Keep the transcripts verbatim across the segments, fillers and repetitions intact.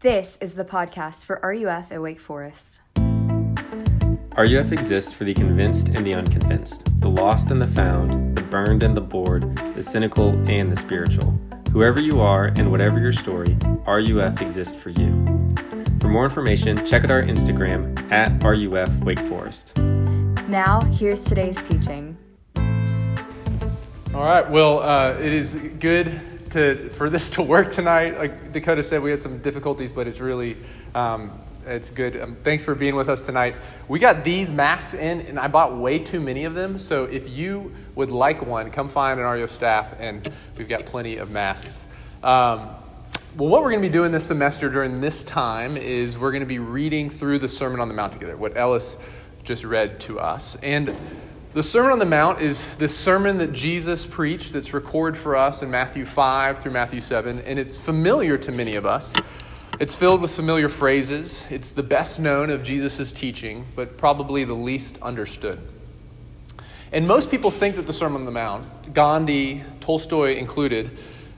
This is the podcast for R U F at Wake Forest. R U F exists for the convinced and the unconvinced, the lost and the found, the burned and the bored, the cynical and the spiritual. Whoever you are and whatever your story, R U F exists for you. For more information, check out our Instagram at R U F Wake Forest. Now, here's today's teaching. All right, well, uh, it is good to for this to work tonight. Like Dakota said, we had some difficulties, but it's really... Um, It's good. Um, thanks for being with us tonight. We got these masks in, and I bought way too many of them. So if you would like one, come find an R U F staff, and we've got plenty of masks. Um, well, what we're going to be doing this semester during this time is we're going to be reading through the Sermon on the Mount together, what Ellis just read to us. And the Sermon on the Mount is this sermon that Jesus preached that's recorded for us in Matthew five through Matthew seven, and it's familiar to many of us. It's filled with familiar phrases. It's the best known of Jesus' teaching, but probably the least understood. And most people think that the Sermon on the Mount, Gandhi, Tolstoy included,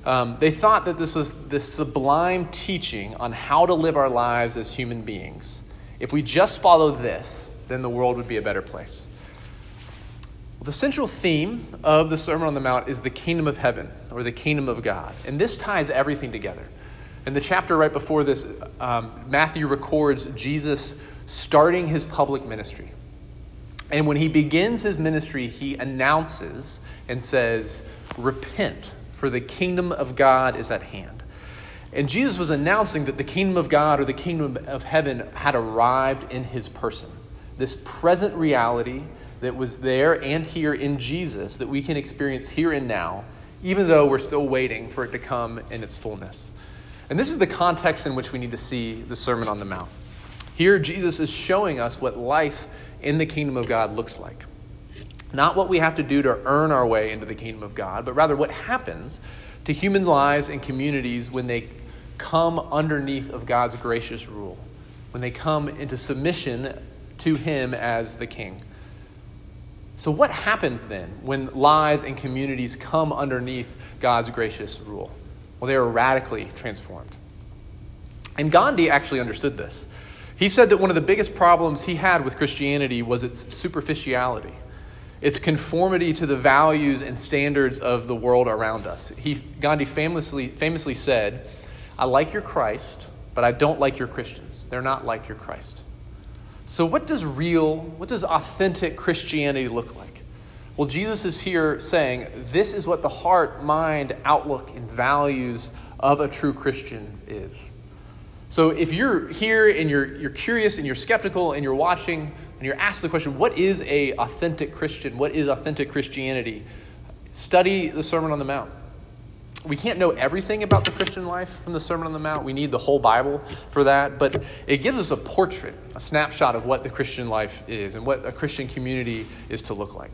um, they thought that this was this sublime teaching on how to live our lives as human beings. If we just follow this, then the world would be a better place. Well, the central theme of the Sermon on the Mount is the kingdom of heaven, or the kingdom of God. And this ties everything together. In the chapter right before this, um, Matthew records Jesus starting his public ministry. And when he begins his ministry, he announces and says, "Repent, for the kingdom of God is at hand." And Jesus was announcing that the kingdom of God, or the kingdom of heaven, had arrived in his person. This present reality that was there and here in Jesus that we can experience here and now, even though we're still waiting for it to come in its fullness. And this is the context in which we need to see the Sermon on the Mount. Here, Jesus is showing us what life in the kingdom of God looks like. Not what we have to do to earn our way into the kingdom of God, but rather what happens to human lives and communities when they come underneath of God's gracious rule, when they come into submission to him as the king. So what happens then when lives and communities come underneath God's gracious rule? Well, they were radically transformed. And Gandhi actually understood this. He said that one of the biggest problems he had with Christianity was its superficiality, its conformity to the values and standards of the world around us. He, Gandhi famously, famously said, "I like your Christ, but I don't like your Christians. They're not like your Christ." So what does real, what does authentic Christianity look like? Well, Jesus is here saying, this is what the heart, mind, outlook, and values of a true Christian is. So if you're here and you're you're curious and you're skeptical and you're watching and you're asked the question, what is a authentic Christian? What is authentic Christianity? Study the Sermon on the Mount. We can't know everything about the Christian life from the Sermon on the Mount. We need the whole Bible for that. But it gives us a portrait, a snapshot of what the Christian life is and what a Christian community is to look like.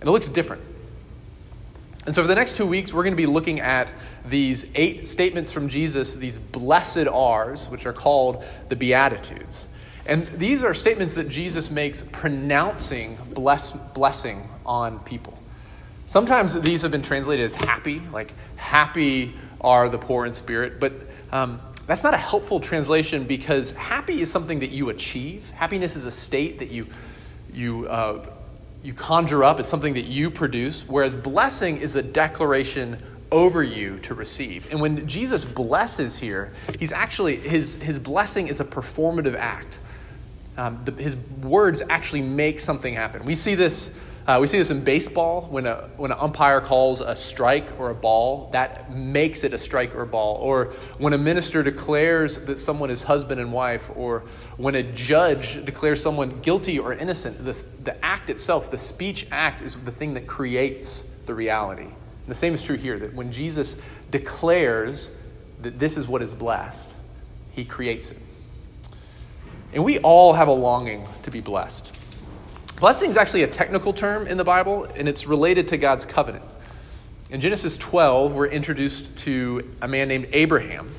And it looks different. And so for the next two weeks, we're going to be looking at these eight statements from Jesus, these blessed R's, which are called the Beatitudes. And these are statements that Jesus makes pronouncing bless, blessing on people. Sometimes these have been translated as happy, like happy are the poor in spirit. But um, that's not a helpful translation, because happy is something that you achieve. Happiness is a state that you... you uh, You conjure up, it's something that you produce, whereas blessing is a declaration over you to receive. And when Jesus blesses here, he's actually, his his blessing is a performative act. Um, the, his words actually make something happen. We see this uh, we see this in baseball when a when an umpire calls a strike or a ball, that makes it a strike or a ball. Or when a minister declares that someone is husband and wife, or when a judge declares someone guilty or innocent, this, the act itself, the speech act, is the thing that creates the reality. And the same is true here, that when Jesus declares that this is what is blessed, he creates it. And we all have a longing to be blessed. Blessing is actually a technical term in the Bible, and it's related to God's covenant. In Genesis twelve, we're introduced to a man named Abraham.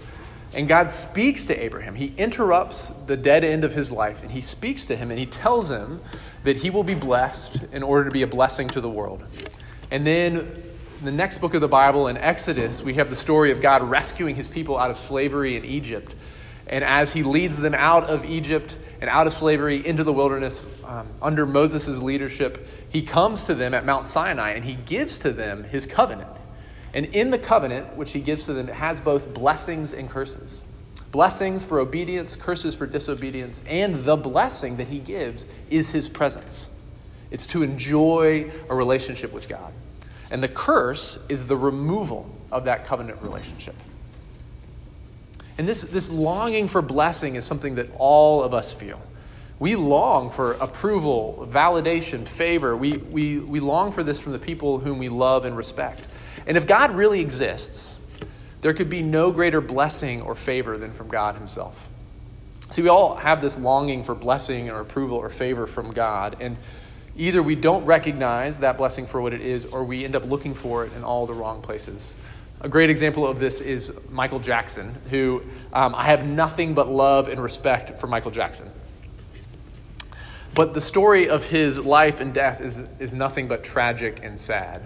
And God speaks to Abraham. He interrupts the dead end of his life, and he speaks to him, and he tells him that he will be blessed in order to be a blessing to the world. And then in the next book of the Bible, in Exodus, we have the story of God rescuing his people out of slavery in Egypt. And as he leads them out of Egypt and out of slavery into the wilderness, um, under Moses' leadership, he comes to them at Mount Sinai and he gives to them his covenant. And in the covenant, which he gives to them, it has both blessings and curses. Blessings for obedience, curses for disobedience, and the blessing that he gives is his presence. It's to enjoy a relationship with God. And the curse is the removal of that covenant relationship. And this, this longing for blessing is something that all of us feel. We long for approval, validation, favor. We, we, we long for this from the people whom we love and respect. And if God really exists, there could be no greater blessing or favor than from God himself. See, we all have this longing for blessing or approval or favor from God. And either we don't recognize that blessing for what it is, or we end up looking for it in all the wrong places. A great example of this is Michael Jackson, who um, I have nothing but love and respect for Michael Jackson. But the story of his life and death is, is nothing but tragic and sad.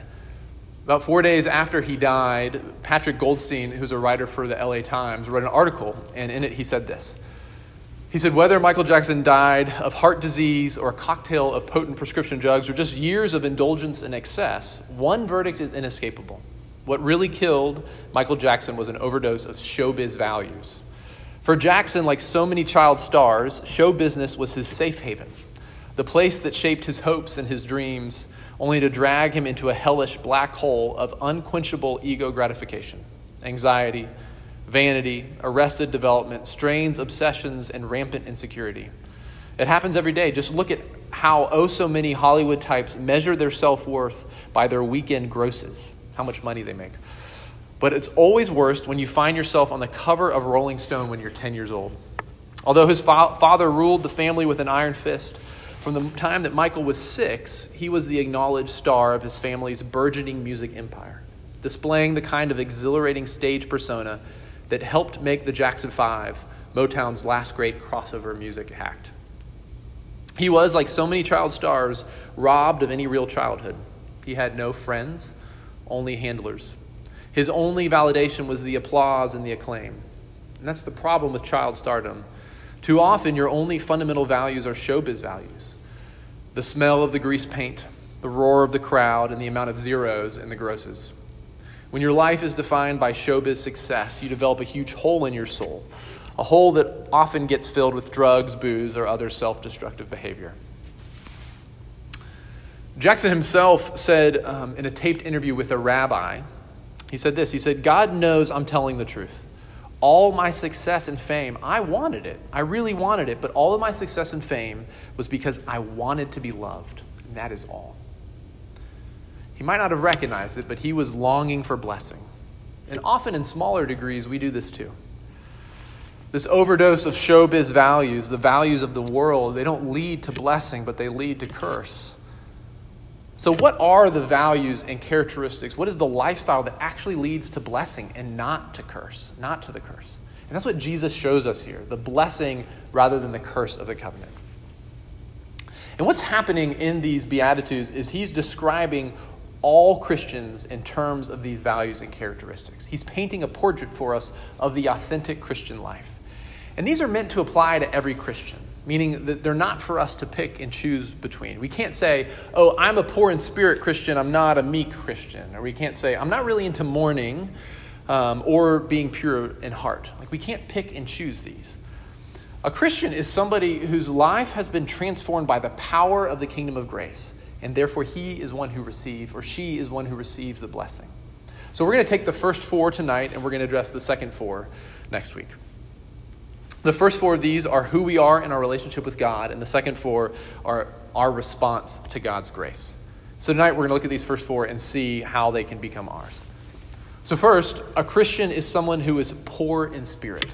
About four days after he died, Patrick Goldstein, who's a writer for the L A Times, wrote an article, and in it he said this. He said, whether Michael Jackson died of heart disease or a cocktail of potent prescription drugs or just years of indulgence and excess, one verdict is inescapable. What really killed Michael Jackson was an overdose of showbiz values. For Jackson, like so many child stars, show business was his safe haven, the place that shaped his hopes and his dreams, only to drag him into a hellish black hole of unquenchable ego gratification, anxiety, vanity, arrested development, strains, obsessions, and rampant insecurity. It happens every day. Just look at how oh so many Hollywood types measure their self-worth by their weekend grosses. How much money they make. But it's always worst when you find yourself on the cover of Rolling Stone when you're ten years old. Although his fa- father ruled the family with an iron fist, from the time that Michael was six, he was the acknowledged star of his family's burgeoning music empire, displaying the kind of exhilarating stage persona that helped make the Jackson five Motown's last great crossover music act. He was, like so many child stars, robbed of any real childhood. He had no friends, only handlers. His only validation was the applause and the acclaim. And that's the problem with child stardom. Too often, your only fundamental values are showbiz values. The smell of the grease paint, the roar of the crowd, and the amount of zeros and the grosses. When your life is defined by showbiz success, you develop a huge hole in your soul, a hole that often gets filled with drugs, booze, or other self-destructive behavior. Jackson himself said um, in a taped interview with a rabbi, he said this, he said, God knows I'm telling the truth. All my success and fame, I wanted it. I really wanted it, but all of my success and fame was because I wanted to be loved, and that is all. He might not have recognized it, but he was longing for blessing. And often in smaller degrees, we do this too. This overdose of showbiz values, the values of the world, they don't lead to blessing, but they lead to curse. So what are the values and characteristics? What is the lifestyle that actually leads to blessing and not to curse, not to the curse? And that's what Jesus shows us here, the blessing rather than the curse of the covenant. And what's happening in these Beatitudes is he's describing all Christians in terms of these values and characteristics. He's painting a portrait for us of the authentic Christian life. And these are meant to apply to every Christian. Meaning that they're not for us to pick and choose between. We can't say, oh, I'm a poor in spirit Christian, I'm not a meek Christian. Or we can't say, I'm not really into mourning um, or being pure in heart. Like we can't pick and choose these. A Christian is somebody whose life has been transformed by the power of the kingdom of grace. And therefore he is one who receives, or she is one who receives the blessing. So we're going to take the first four tonight and we're going to address the second four next week. The first four of these are who we are in our relationship with God, and the second four are our response to God's grace. So tonight we're going to look at these first four and see how they can become ours. So first, a Christian is someone who is poor in spirit.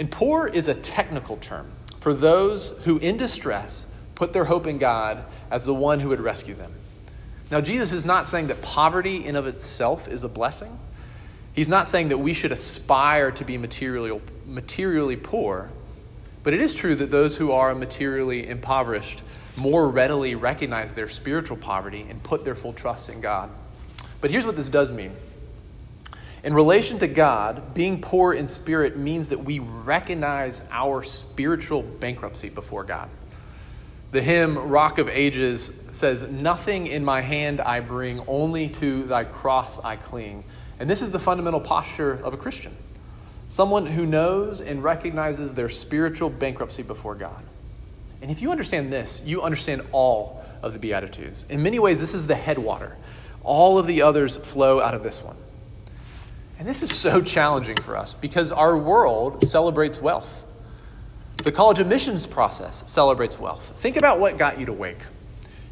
And poor is a technical term for those who in distress put their hope in God as the one who would rescue them. Now Jesus is not saying that poverty in of itself is a blessing. He's not saying that we should aspire to be materially, materially poor, but it is true that those who are materially impoverished more readily recognize their spiritual poverty and put their full trust in God. But here's what this does mean. In relation to God, being poor in spirit means that we recognize our spiritual bankruptcy before God. The hymn, Rock of Ages, says, "Nothing in my hand I bring, only to thy cross I cling." And this is the fundamental posture of a Christian. Someone who knows and recognizes their spiritual bankruptcy before God. And if you understand this, you understand all of the Beatitudes. In many ways, this is the headwater. All of the others flow out of this one. And this is so challenging for us because our world celebrates wealth. The college admissions process celebrates wealth. Think about what got you to Wake.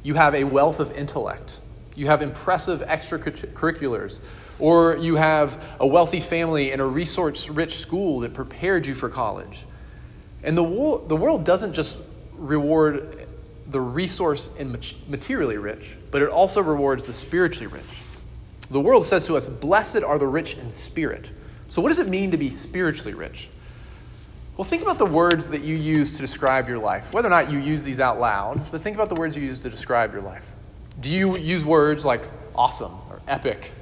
You have a wealth of intellect. You have impressive extracurriculars. Or you have a wealthy family and a resource-rich school that prepared you for college. And the, wo- the world doesn't just reward the resource and mat- materially rich, but it also rewards the spiritually rich. The world says to us, blessed are the rich in spirit. So what does it mean to be spiritually rich? Well, think about the words that you use to describe your life, whether or not you use these out loud, but think about the words you use to describe your life. Do you use words like awesome or epic,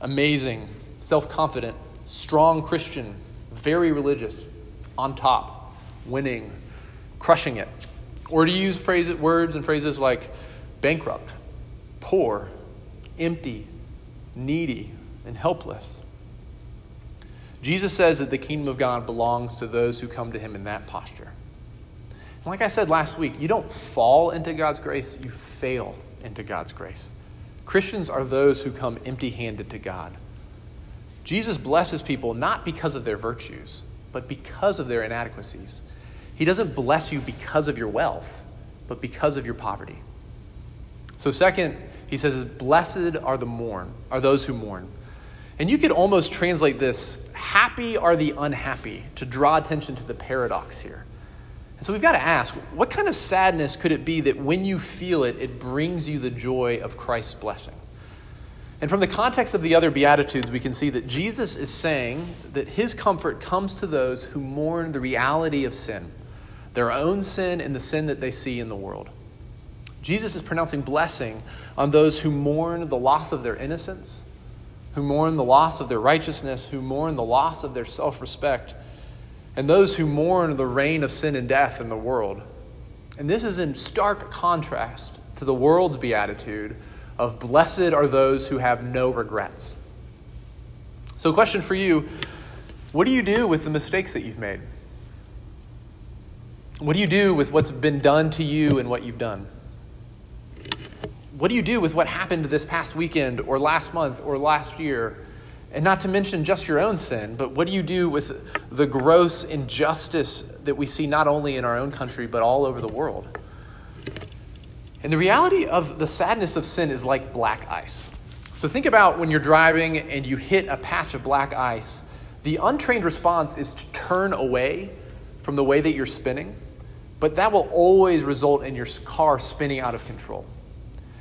amazing, self-confident, strong Christian, very religious, on top, winning, crushing it? Or do you use phrases, words and phrases like bankrupt, poor, empty, needy, and helpless? Jesus says that the kingdom of God belongs to those who come to him in that posture. And like I said last week, you don't fall into God's grace, you fail into God's grace. Christians are those who come empty-handed to God. Jesus blesses people not because of their virtues, but because of their inadequacies. He doesn't bless you because of your wealth, but because of your poverty. So second, he says, blessed are the mourn, are those who mourn. And you could almost translate this, happy are the unhappy, to draw attention to the paradox here. And so we've got to ask, what kind of sadness could it be that when you feel it, it brings you the joy of Christ's blessing? And from the context of the other Beatitudes, we can see that Jesus is saying that his comfort comes to those who mourn the reality of sin, their own sin and the sin that they see in the world. Jesus is pronouncing blessing on those who mourn the loss of their innocence, who mourn the loss of their righteousness, who mourn the loss of their self-respect, and those who mourn the reign of sin and death in the world. And this is in stark contrast to the world's beatitude of blessed are those who have no regrets. So question for you, what do you do with the mistakes that you've made? What do you do with what's been done to you and what you've done? What do you do with what happened this past weekend or last month or last year? And not to mention just your own sin, but what do you do with the gross injustice that we see not only in our own country, but all over the world? And the reality of the sadness of sin is like black ice. So think about when you're driving and you hit a patch of black ice, the untrained response is to turn away from the way that you're spinning, but that will always result in your car spinning out of control.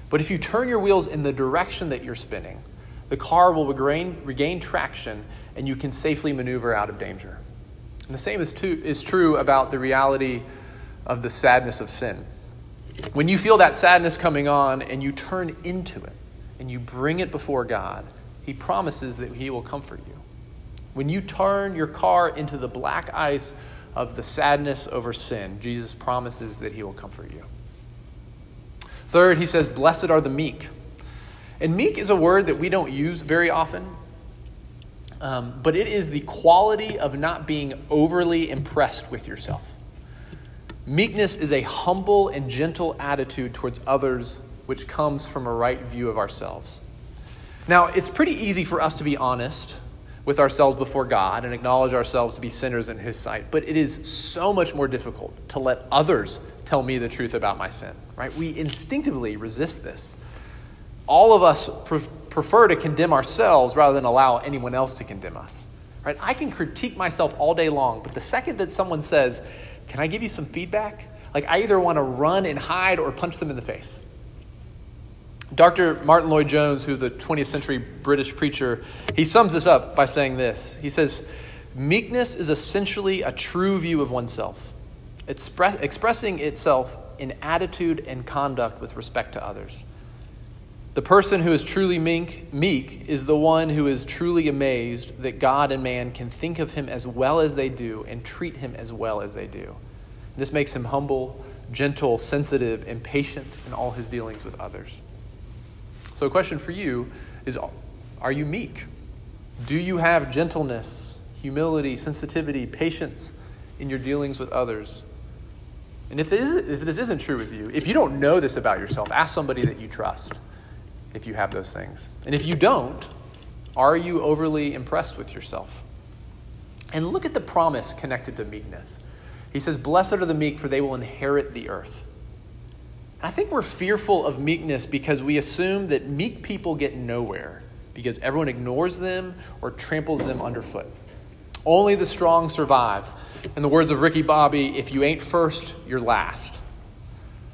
But if you turn your wheels in the direction that you're spinning, the car will regain, regain traction and you can safely maneuver out of danger. And the same is, too, is true about the reality of the sadness of sin. When you feel that sadness coming on and you turn into it and you bring it before God, he promises that he will comfort you. When you turn your car into the black ice of the sadness over sin, Jesus promises that he will comfort you. Third, he says, blessed are the meek. And meek is a word that we don't use very often, um, but it is the quality of not being overly impressed with yourself. Meekness is a humble and gentle attitude towards others, which comes from a right view of ourselves. Now, it's pretty easy for us to be honest with ourselves before God and acknowledge ourselves to be sinners in his sight, but it is so much more difficult to let others tell me the truth about my sin, right? We instinctively resist this. All of us pre- prefer to condemn ourselves rather than allow anyone else to condemn us, right? I can critique myself all day long, but the second that someone says, can I give you some feedback? Like I either want to run and hide or punch them in the face. Doctor Martin Lloyd-Jones, who's a twentieth century British preacher, he sums this up by saying this. He says, meekness is essentially a true view of oneself, express, expressing itself in attitude and conduct with respect to others. The person who is truly meek, meek is the one who is truly amazed that God and man can think of him as well as they do and treat him as well as they do. This makes him humble, gentle, sensitive, and patient in all his dealings with others. So a question for you is, are you meek? Do you have gentleness, humility, sensitivity, patience in your dealings with others? And if this, if this isn't true with you, if you don't know this about yourself, ask somebody that you trust if you have those things. And if you don't, are you overly impressed with yourself? And look at the promise connected to meekness. He says, "Blessed are the meek, for they will inherit the earth." And I think we're fearful of meekness because we assume that meek people get nowhere because everyone ignores them or tramples them underfoot. Only the strong survive. In the words of Ricky Bobby, if you ain't first, you're last.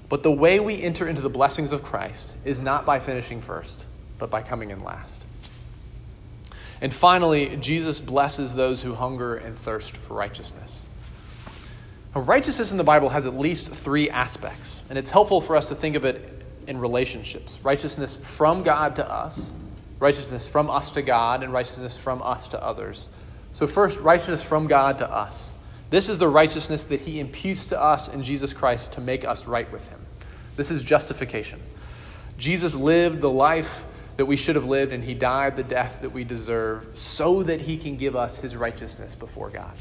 But the way we enter into the blessings of Christ is not by finishing first, but by coming in last. And finally, Jesus blesses those who hunger and thirst for righteousness. Now, righteousness in the Bible has at least three aspects, and it's helpful for us to think of it in relationships. Righteousness from God to us, righteousness from us to God, and righteousness from us to others. So first, righteousness from God to us. This is the righteousness that he imputes to us in Jesus Christ to make us right with him. This is justification. Jesus lived the life that we should have lived, and he died the death that we deserve so that he can give us his righteousness before God.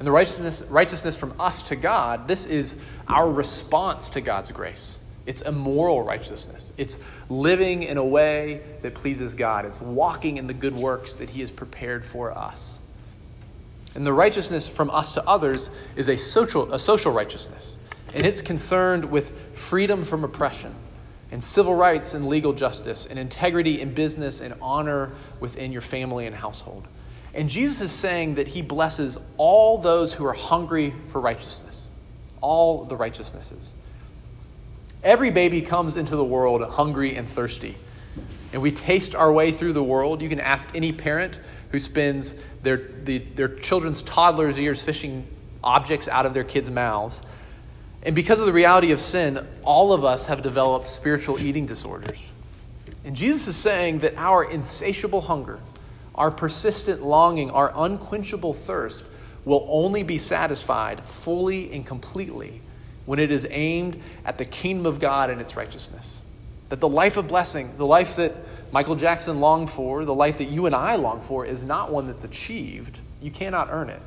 And the righteousness, righteousness from us to God, this is our response to God's grace. It's a moral righteousness. It's living in a way that pleases God. It's walking in the good works that he has prepared for us. And the righteousness from us to others is a social, a social righteousness. And it's concerned with freedom from oppression and civil rights and legal justice and integrity in business and honor within your family and household. And Jesus is saying that he blesses all those who are hungry for righteousness, all the righteousnesses. Every baby comes into the world hungry and thirsty. And we taste our way through the world. You can ask any parent who spends their the, their children's toddlers' years fishing objects out of their kids' mouths. And because of the reality of sin, all of us have developed spiritual eating disorders. And Jesus is saying that our insatiable hunger, our persistent longing, our unquenchable thirst will only be satisfied fully and completely when it is aimed at the kingdom of God and its righteousness. That the life of blessing, the life that Michael Jackson longed for, the life that you and I long for, is not one that's achieved. You cannot earn it.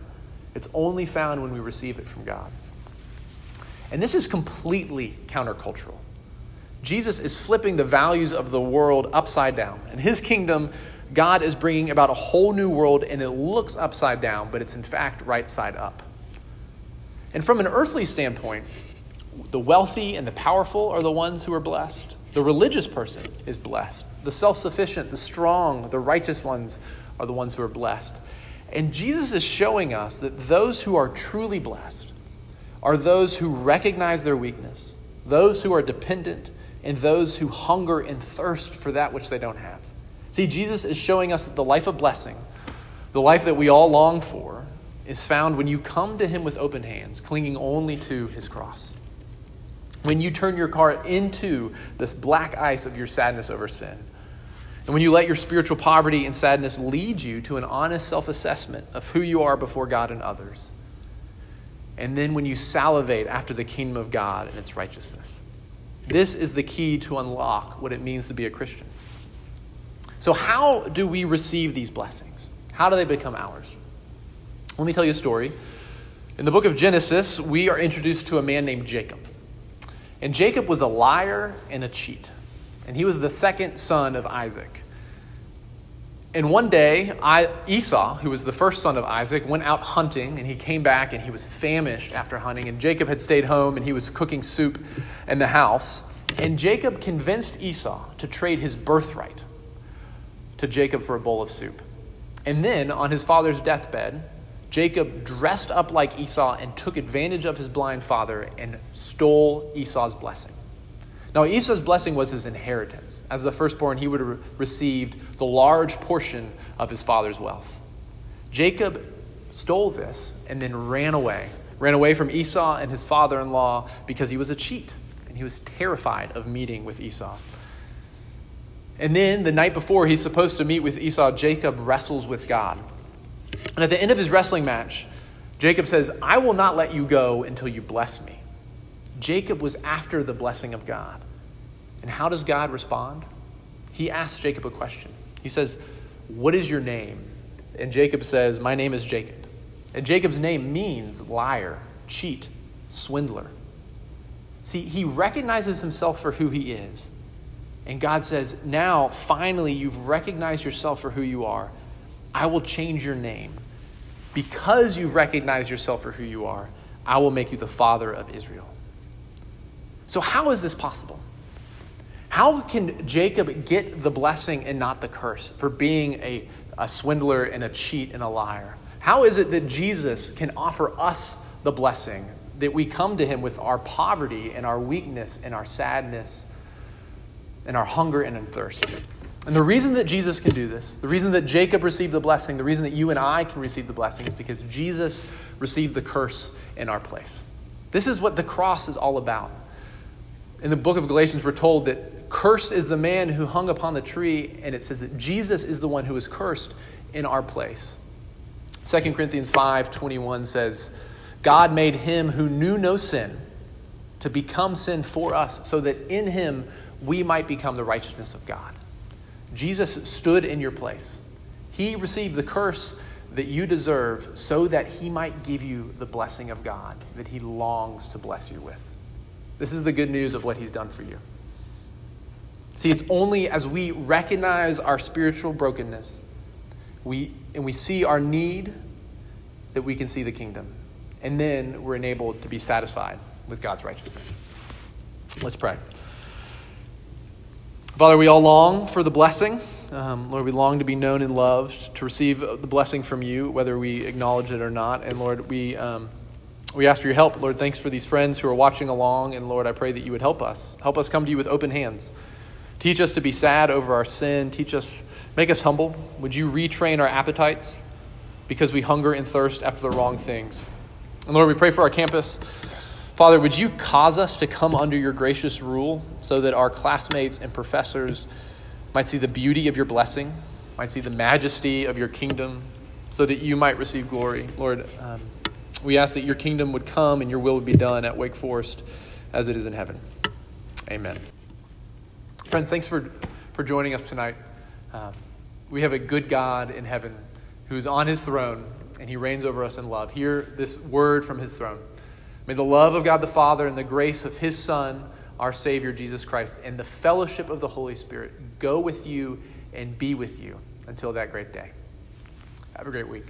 It's only found when we receive it from God. And this is completely countercultural. Jesus is flipping the values of the world upside down. In his kingdom, God is bringing about a whole new world, and it looks upside down, but it's in fact right side up. And from an earthly standpoint, the wealthy and the powerful are the ones who are blessed. The religious person is blessed. The self-sufficient, the strong, the righteous ones are the ones who are blessed. And Jesus is showing us that those who are truly blessed are those who recognize their weakness, those who are dependent, and those who hunger and thirst for that which they don't have. See, Jesus is showing us that the life of blessing, the life that we all long for, is found when you come to him with open hands, clinging only to his cross. When you turn your car into this black ice of your sadness over sin. And when you let your spiritual poverty and sadness lead you to an honest self-assessment of who you are before God and others. And then when you salivate after the kingdom of God and its righteousness. This is the key to unlock what it means to be a Christian. So how do we receive these blessings? How do they become ours? Let me tell you a story. In the book of Genesis, we are introduced to a man named Jacob. And Jacob was a liar and a cheat. And he was the second son of Isaac. And one day, Esau, who was the first son of Isaac, went out hunting, and he came back, and he was famished after hunting. And Jacob had stayed home, and he was cooking soup in the house. And Jacob convinced Esau to trade his birthright to Jacob for a bowl of soup. And then, on his father's deathbed, Jacob dressed up like Esau and took advantage of his blind father and stole Esau's blessing. Now, Esau's blessing was his inheritance. As the firstborn, he would have received the large portion of his father's wealth. Jacob stole this and then ran away, ran away from Esau and his father-in-law because he was a cheat and he was terrified of meeting with Esau. And then the night before he's supposed to meet with Esau, Jacob wrestles with God. And at the end of his wrestling match, Jacob says, I will not let you go until you bless me. Jacob was after the blessing of God. And how does God respond? He asks Jacob a question. He says, what is your name? And Jacob says, my name is Jacob. And Jacob's name means liar, cheat, swindler. See, he recognizes himself for who he is. And God says, now, finally, you've recognized yourself for who you are. I will change your name. Because you've recognized yourself for who you are, I will make you the father of Israel. So how is this possible? How can Jacob get the blessing and not the curse for being a, a swindler and a cheat and a liar? How is it that Jesus can offer us the blessing, that we come to him with our poverty and our weakness and our sadness and our hunger and our thirst? And the reason that Jesus can do this, the reason that Jacob received the blessing, the reason that you and I can receive the blessing is because Jesus received the curse in our place. This is what the cross is all about. In the book of Galatians, we're told that cursed is the man who hung upon the tree, and it says that Jesus is the one who is cursed in our place. Second Corinthians five twenty-one says, God made him who knew no sin to become sin for us, so that in him we might become the righteousness of God. Jesus stood in your place. He received the curse that you deserve so that he might give you the blessing of God that he longs to bless you with. This is the good news of what he's done for you. See, it's only as we recognize our spiritual brokenness, we and we see our need, that we can see the kingdom. And then we're enabled to be satisfied with God's righteousness. Let's pray. Father, we all long for the blessing. Um, Lord, we long to be known and loved, to receive the blessing from you, whether we acknowledge it or not. And Lord, we um, we ask for your help. Lord, thanks for these friends who are watching along. And Lord, I pray that you would help us. Help us come to you with open hands. Teach us to be sad over our sin. Teach us, make us humble. Would you retrain our appetites because we hunger and thirst after the wrong things? And Lord, we pray for our campus. Father, would you cause us to come under your gracious rule so that our classmates and professors might see the beauty of your blessing, might see the majesty of your kingdom, so that you might receive glory. Lord, um, we ask that your kingdom would come and your will would be done at Wake Forest as it is in heaven. Amen. Friends, thanks for, for joining us tonight. Um, we have a good God in heaven who is on his throne, and he reigns over us in love. Hear this word from his throne. May the love of God the Father and the grace of his Son, our Savior, Jesus Christ, and the fellowship of the Holy Spirit go with you and be with you until that great day. Have a great week.